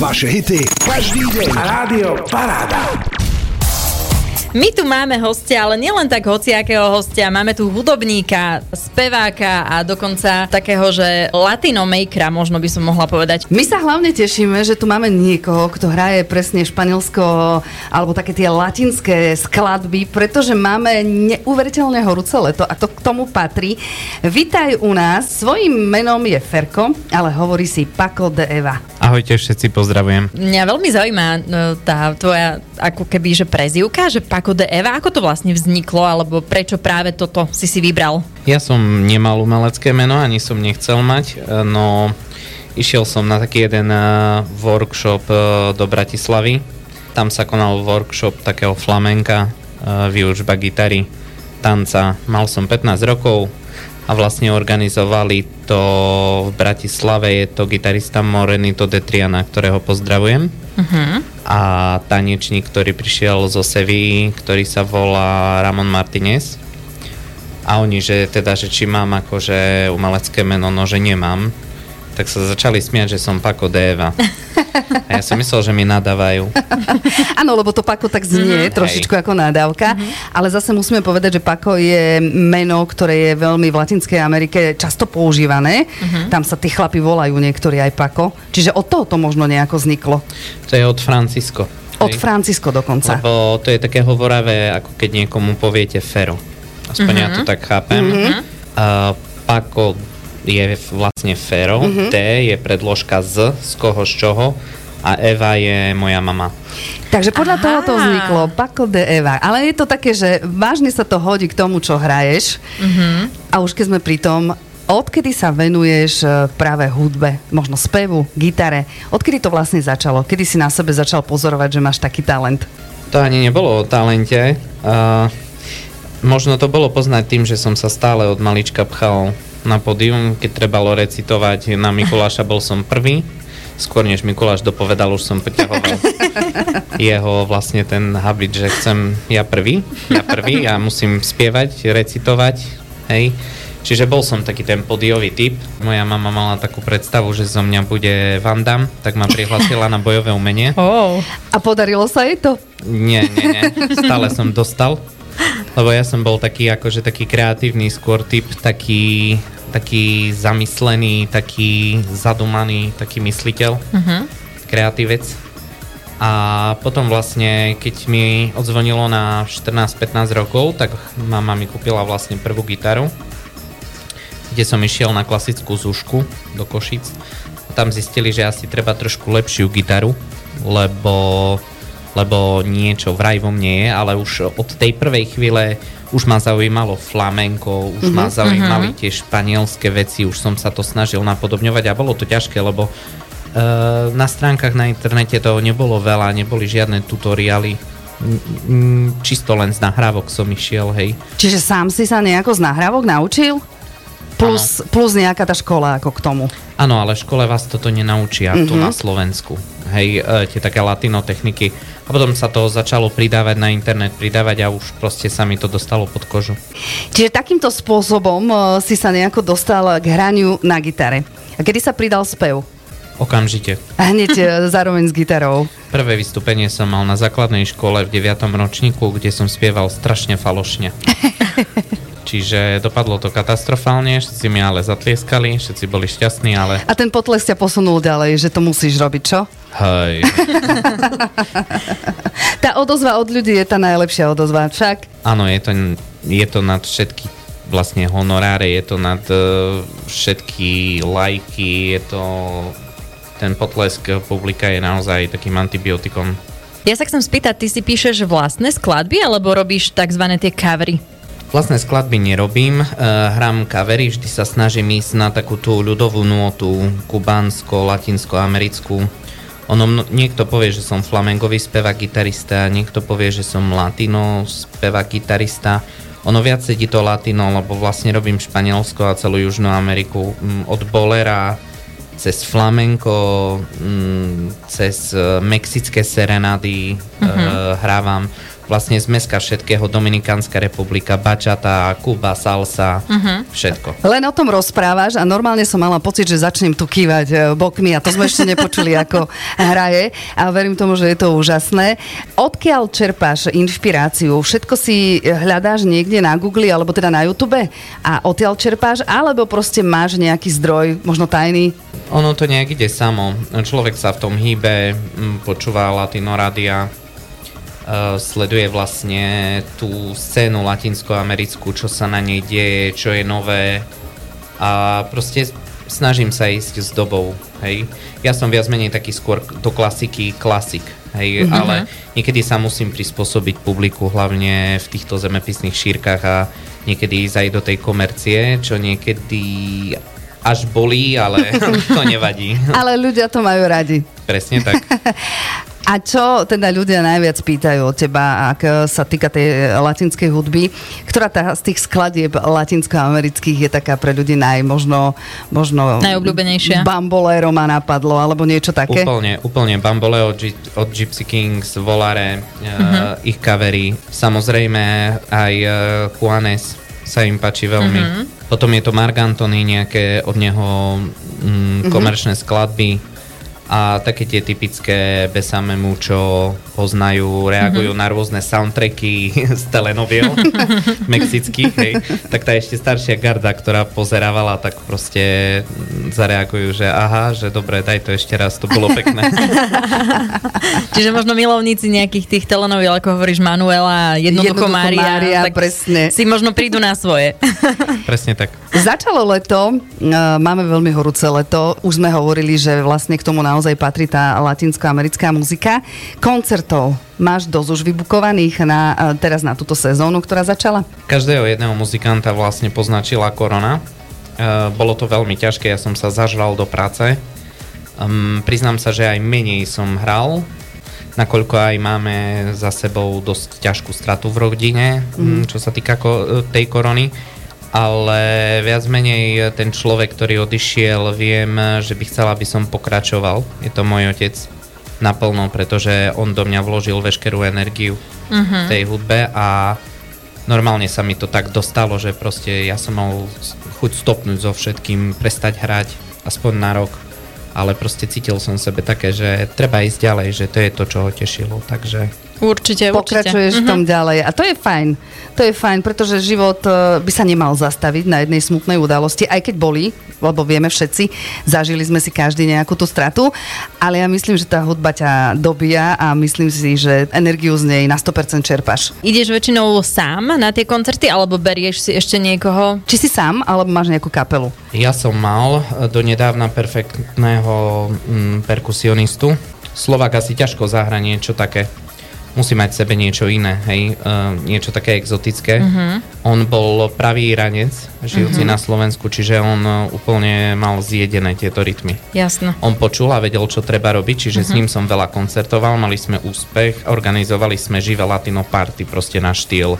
Vaše hity každý deň. Rádio Paráda. My tu máme hostia, ale nielen tak hociakého hostia. Máme tu hudobníka, speváka a dokonca takého, že latino makera, možno by som mohla povedať. My sa hlavne tešíme, že tu máme niekoho, kto hraje presne španielsko alebo také tie latinské skladby, pretože máme neuveriteľne horúce leto a to k tomu patrí. Vitaj u nás, svojím menom je Ferko, ale hovorí si Paco de Eva. Ahojte všetci, pozdravujem. Mňa veľmi zaujíma tá tvoja ako keby, že prezývka, že Paco de Eva, ako to vlastne vzniklo, alebo prečo práve toto si vybral? Ja som nemal umelecké meno, ani som nechcel mať, no išiel som na taký jeden workshop do Bratislavy. Tam sa konal workshop takého flamenka, výučba gitary, tanca. Mal som 15 rokov a vlastne organizovali to v Bratislave. Je to gitarista Morenito de Triana, ktorého pozdravujem. A tanečník, ktorý prišiel zo Sevilly, ktorý sa volá Ramón Martinez. A oni, že či mám akože umelecké meno, no že nemám, tak sa začali smiať, že som Paco de Eva. A ja som myslel, že mi nadávajú. Áno, lebo to Paco tak znie trošičku ako nadávka, ale zase musíme povedať, že Paco je meno, ktoré je veľmi v Latinskej Amerike často používané. Tam sa tí chlapi volajú niektorí aj Paco. Čiže od toho to možno nejako vzniklo. To je od Francisco. Od Francisco dokonca. Lebo to je také hovoravé, ako keď niekomu poviete Fero. Aspoň ja to tak chápem. Paco je vlastne Fero, T je predložka z čoho a Eva je moja mama. Takže podľa toho to vzniklo Paco de Eva, ale je to také, že vážne sa to hodí k tomu, čo hraješ. A už keď sme pri tom, odkedy sa venuješ práve hudbe, možno spevu, gitare, odkedy to vlastne začalo? Kedy si na sebe začal pozorovať, že máš taký talent? To ani nebolo o talente. Možno to bolo poznať tým, že som sa stále od malička pchal na pódium, keď trebalo recitovať na Mikuláša, bol som prvý. Skôr než Mikuláš dopovedal, už som poťahoval jeho vlastne ten habit, že chcem ja prvý, ja musím spievať, recitovať, hej. Čiže bol som taký ten pódiový typ. Moja mama mala takú predstavu, že zo mňa bude Van Damme, tak ma prihlasila na bojové umenie. A podarilo sa jej to? Nie. Stále som dostal. Lebo ja som bol taký kreatívny skôr typ, taký zamyslený, taký zadumaný, taký mysliteľ, kreatívec. A potom vlastne, keď mi odzvonilo na 14-15 rokov, tak mama mi kúpila vlastne prvú gitaru, kde som išiel na klasickú zúšku do Košic. Tam zistili, že asi treba trošku lepšiu gitaru, lebo niečo vraj vo mne je, ale už od tej prvej chvíle už ma zaujímalo flamenko, už ma zaujímali tie španielské veci, už som sa to snažil napodobňovať a bolo to ťažké, lebo na stránkach na internete toho nebolo veľa, neboli žiadne tutoriály, čisto len z nahrávok som išiel, hej. Čiže sám si sa nejako z nahrávok naučil? Plus nejaká tá škola ako k tomu. Áno, ale v škole vás toto nenaučia tu na Slovensku. Hej, tie také latino techniky. A potom sa to začalo pridávať na internet, a už proste sa mi to dostalo pod kožu. Čiže takýmto spôsobom si sa nejako dostal k hraniu na gitare. A kedy sa pridal spev? Okamžite. A hneď zároveň s gitarou. Prvé vystúpenie som mal na základnej škole v 9. ročníku, kde som spieval strašne falošne. Čiže dopadlo to katastrofálne, všetci mi ale zatlieskali, všetci boli šťastní, ale... A ten potlesk ťa posunul ďalej, že to musíš robiť, čo? Hej. Tá odozva od ľudí je tá najlepšia odozva, však? Áno, je to nad všetky vlastne honoráre, je to nad všetky lajky, je to... Ten potlesk publika je naozaj takým antibiotikom. Ja sa chcem spýtať, ty si píšeš vlastné skladby, alebo robíš tzv. Tie covery? Vlastné skladby nerobím, hrám kavery, vždy sa snažím ísť na takú tú ľudovú nôtu, kubánsko, latinsko-americkú. Niekto povie, že som flamengový spevák gitarista, niekto povie, že som latino spevák gitarista. Ono viac sedí to latino, lebo vlastne robím Španielsko a celú Južnú Ameriku. Od bolera, cez flamenko, cez mexické serenády hrávam. vlastne zmeska všetkého, Dominikánska republika, bačata, Kuba, salsa, všetko. Len o tom rozprávaš a normálne som mala pocit, že začnem tu kývať bokmi a to sme ešte nepočuli, ako hraje, a verím tomu, že je to úžasné. Odkiaľ čerpáš inšpiráciu? Všetko si hľadáš niekde na Google alebo teda na YouTube a odtiaľ čerpáš, alebo proste máš nejaký zdroj, možno tajný? Ono to nejak ide samo. Človek sa v tom hýbe, počúva latinorádia, sleduje vlastne tú scénu latinskoamerickú, čo sa na nej deje, čo je nové, a proste snažím sa ísť s dobou, hej. Ja som viac menej taký skôr do klasiky klasik, hej, ale niekedy sa musím prispôsobiť publiku, hlavne v týchto zemepisných šírkach, a niekedy ísť aj do tej komercie, čo niekedy až bolí, ale to nevadí. Ale ľudia to majú radi. Presne tak. A čo teda ľudia najviac pýtajú od teba, ak sa týka tej latinskej hudby? Ktorá tá z tých skladieb latinskoamerických je taká pre ľudí možno najobľúbenejšia? Bambolero ma napadlo, alebo niečo také? Úplne. Bambolero od Gypsy Kings, Volare, ich covery. Samozrejme aj Juanes sa im páči veľmi. Potom je to Mark Anthony, nejaké od neho komerčné skladby. A také tie typické Besame Mucho, poznajú, reagujú na rôzne soundtracky z telenoviel mexických, hej. Tak tá ešte staršia garda, ktorá pozerávala, tak proste zareagujú, že aha, že dobre, daj to ešte raz, to bolo pekné. Čiže možno milovníci nejakých tých telenoviel, ako hovoríš, Manuela, jednoducho Mária, tak presne. Si možno prídu na svoje. Presne tak. Začalo leto, máme veľmi horúce leto, už sme hovorili, že vlastne k tomu naozaj patrí tá latinskoamerická muzika. Koncertov máš dosť už vybukovaných teraz na túto sezónu, ktorá začala? Každého jedného muzikanta vlastne poznačila korona. Bolo to veľmi ťažké, ja som sa zažral do práce. Priznám sa, že aj menej som hral, nakoľko aj máme za sebou dosť ťažkú stratu v rodine, čo sa týka tej korony. Ale viac menej ten človek, ktorý odišiel, viem, že by chcel, aby som pokračoval. Je to môj otec naplno, pretože on do mňa vložil veškerú energiu v tej hudbe a normálne sa mi to tak dostalo, že proste ja som mal chuť stopnúť so všetkým, prestať hrať aspoň na rok, ale proste cítil som sebe také, že treba ísť ďalej, že to je to, čo ho tešilo, takže určite. Pokračuješ v tom ďalej. A to je fajn. To je fajn, pretože život by sa nemal zastaviť na jednej smutnej udalosti, aj keď boli, lebo vieme všetci, zažili sme si každý nejakú tú stratu, ale ja myslím, že tá hudba ťa dobíja a myslím si, že energiu z nej na 100% čerpaš. Ideš väčšinou sám na tie koncerty, alebo berieš si ešte niekoho? Či si sám, alebo máš nejakú kapelu? Ja som mal donedávna perfektného perkusionistu. Slovák asi ťažko zahra niečo také. Musí mať v sebe niečo iné, hej, niečo také exotické. On bol pravý Iranec, žijúci na Slovensku, čiže on úplne mal zjedené tieto rytmy. Jasno. On počul a vedel, čo treba robiť, čiže s ním som veľa koncertoval, mali sme úspech, organizovali sme živé latino party, proste na štýl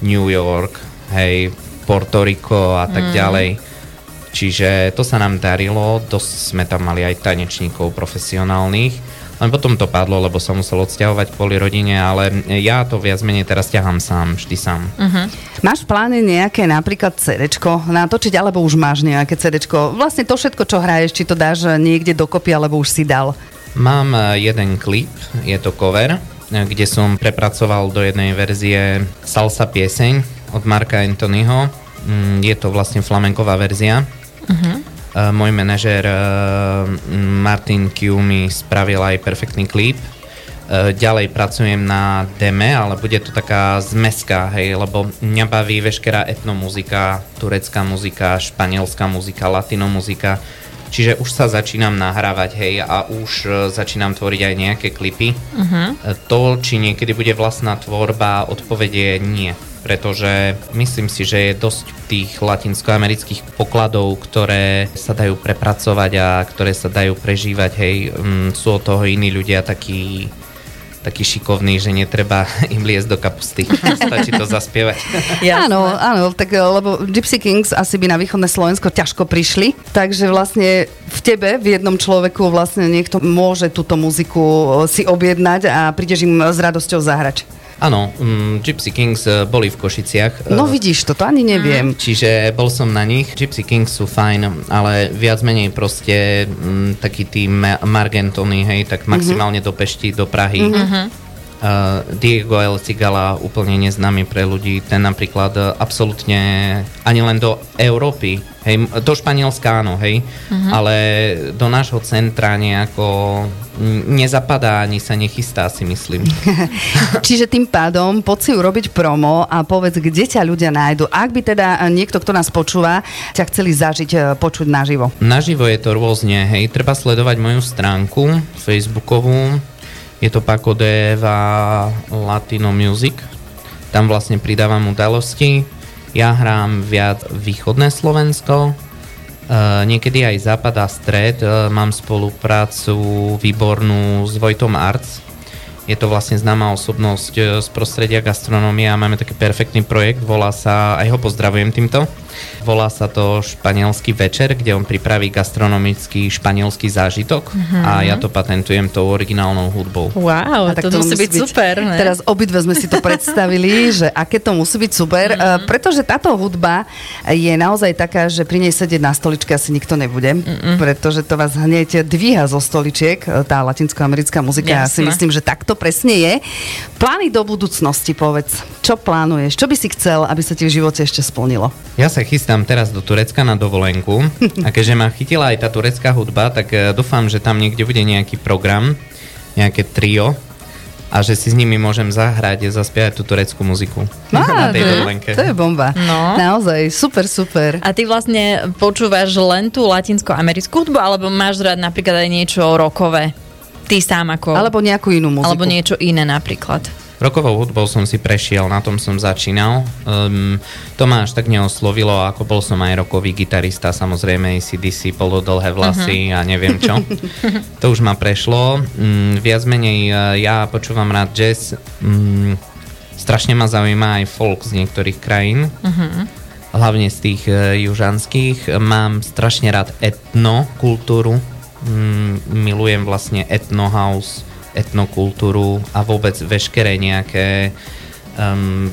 New York, hej, Puerto Rico a tak ďalej. Čiže to sa nám darilo, dosť sme tam mali aj tanečníkov profesionálnych. Len potom to padlo, lebo som musel odsťahovať kvôli rodine, ale ja to viac menej teraz ťahám sám, vždy sám. Máš v pláne nejaké napríklad CDčko natočiť, alebo už máš nejaké CDčko? Vlastne to všetko, čo hraješ, či to dáš niekde dokopy, alebo už si dal? Mám jeden klip, je to cover, kde som prepracoval do jednej verzie Salsa pieseň od Marka Anthonyho. Je to vlastne flamenková verzia. Môj manažér Martin Q mi spravil aj perfektný klip. Ďalej pracujem na deme, ale bude to taká zmeska, hej, lebo mňa baví veškerá etnomuzika, turecká muzika, španielská muzika, latinomuzika. Čiže už sa začínam nahrávať, hej, a už začínam tvoriť aj nejaké klipy. To, či niekedy bude vlastná tvorba, odpovede nie. Pretože myslím si, že je dosť tých latinskoamerických pokladov, ktoré sa dajú prepracovať a ktoré sa dajú prežívať, hej, sú od toho iní ľudia taký šikovný, že netreba im liesť do kapusty. Stačí to zaspievať. Áno, tak lebo Gypsy Kings asi by na východné Slovensko ťažko prišli, takže vlastne v tebe, v jednom človeku vlastne niekto môže túto muziku si objednať a prídeš im s radosťou zahrať. Áno, Gypsy Kings boli v Košiciach. No vidíš, toto ani neviem. Čiže bol som na nich. Gypsy Kings sú fajn, ale viac menej proste taký tým Mark Anthony, hej, tak maximálne do Pešti, do Prahy. Diego El Cigala, úplne neznámy pre ľudí, ten napríklad absolútne ani len do Európy, hej, do Španielska áno, hej, ale do nášho centra nejako nezapadá, ani sa nechystá, si myslím. Čiže tým pádom poď si urobiť promo a povedz, kde ťa ľudia nájdu. Ak by teda niekto, kto nás počúva, ťa chceli zažiť, počuť naživo. Naživo je to rôzne, hej. Treba sledovať moju stránku facebookovú. Je to Paco de Eva Latino Music. Tam vlastne pridávam udalosti. Ja hrám viac východné Slovensko. Niekedy aj západ a stred. Mám spoluprácu výbornú s Vojtom Arts. Je to vlastne známa osobnosť z prostredia gastronómie a máme taký perfektný projekt. Volá sa, aj ho pozdravujem týmto, volá sa to Španielský večer, kde on pripraví gastronomický španielský zážitok a ja to patentujem tou originálnou hudbou. Wow, tak to musí byť super. Ne? Teraz obidve sme si to predstavili, že aké to musí byť super, pretože táto hudba je naozaj taká, že pri nej sedieť na stoličke asi nikto nebude, pretože to vás hneď dvíha zo stoličiek, tá latinskoamerická muzika. Jasne. Ja si myslím, že takto presne je. Plány do budúcnosti, povedz. Čo plánuješ? Čo by si chcel, aby sa ti v živote ešte splnilo? Ja sa chystám teraz do Turecka na dovolenku a keďže ma chytila aj tá turecká hudba, tak dúfam, že tam niekde bude nejaký program, nejaké trio a že si s nimi môžem zahrať a zaspiať tú tureckú muziku na tej dovolenke. To je bomba. No. Naozaj, super, super. A ty vlastne počúvaš len tú latinsko-americkú hudbu, alebo máš rád napríklad aj niečo rockové? Ty sám ako... Alebo nejakú inú muziku. Alebo niečo iné napríklad. Rokovou hudbou som si prešiel, na tom som začínal. To ma až tak neoslovilo, ako bol som aj rokový gitarista, samozrejme AC/DC, polodlhé vlasy a neviem čo. To už ma prešlo. Viac menej ja počúvam rád jazz. Strašne ma zaujíma aj folk z niektorých krajín. Hlavne z tých južanských. Mám strašne rád etnokultúru. Milujem vlastne etnohouse, etnokultúru a vôbec veškeré nejaké,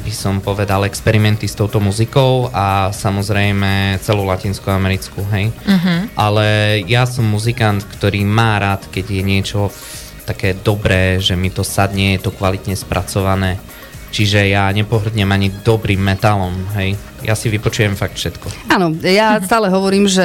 by som povedal, experimenty s touto muzikou a samozrejme celú latinskoamerickú, hej. Ale ja som muzikant, ktorý má rád, keď je niečo také dobré, že mi to sadne, je to kvalitne spracované. Čiže ja nepohrdnem ani dobrým metalom, hej. Ja si vypočujem fakt všetko. Áno, ja stále hovorím, že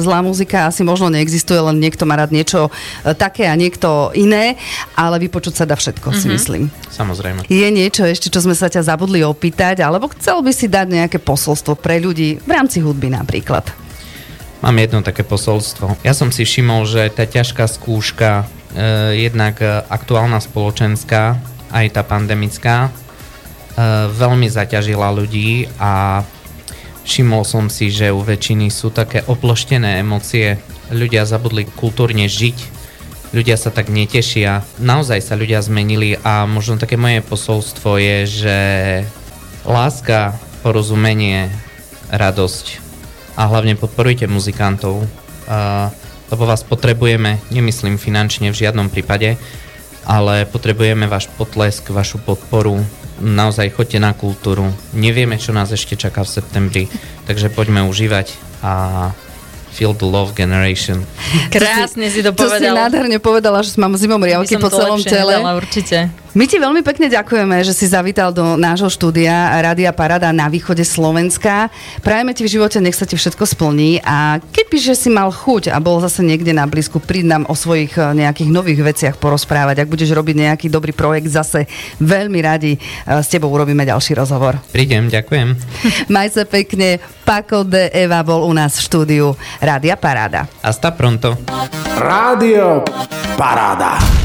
zlá muzika asi možno neexistuje, len niekto má rád niečo také a niekto iné, ale vypočuť sa dá všetko, si myslím. Samozrejme. Je niečo ešte, čo sme sa ťa zabudli opýtať, alebo chcel by si dať nejaké posolstvo pre ľudí v rámci hudby napríklad? Mám jedno také posolstvo. Ja som si všimol, že tá ťažká skúška, jednak aktuálna spoločenská, aj tá pandemická, veľmi zaťažila ľudí a všimol som si, že u väčšiny sú také oploštené emócie. Ľudia zabudli kultúrne žiť. Ľudia sa tak netešia. Naozaj sa ľudia zmenili a možno také moje posolstvo je, že láska, porozumenie, radosť a hlavne podporujte muzikantov, lebo vás potrebujeme, nemyslím finančne v žiadnom prípade, ale potrebujeme váš potlesk, vašu podporu. Naozaj choďte na kultúru. Nevieme, čo nás ešte čaká v septembri, takže poďme užívať a Feel the Love Generation. Krásne si to povedala. To si nádherne povedala, že mám zimom riavky po celom tele. Nedala, určite. My ti veľmi pekne ďakujeme, že si zavítal do nášho štúdia Rádia Paráda na východe Slovenska. Prajeme ti v živote, nech sa ti všetko splní a kebyže si mal chuť a bol zase niekde na blízku, príď nám o svojich nejakých nových veciach porozprávať. Ak budeš robiť nejaký dobrý projekt, zase veľmi radi s tebou urobíme ďalší rozhovor. Prídem, ďakujem. Maj sa pekne. Paco de Eva bol u nás v štúdiu Rádia Paráda. Hasta pronto. Rádio Paráda.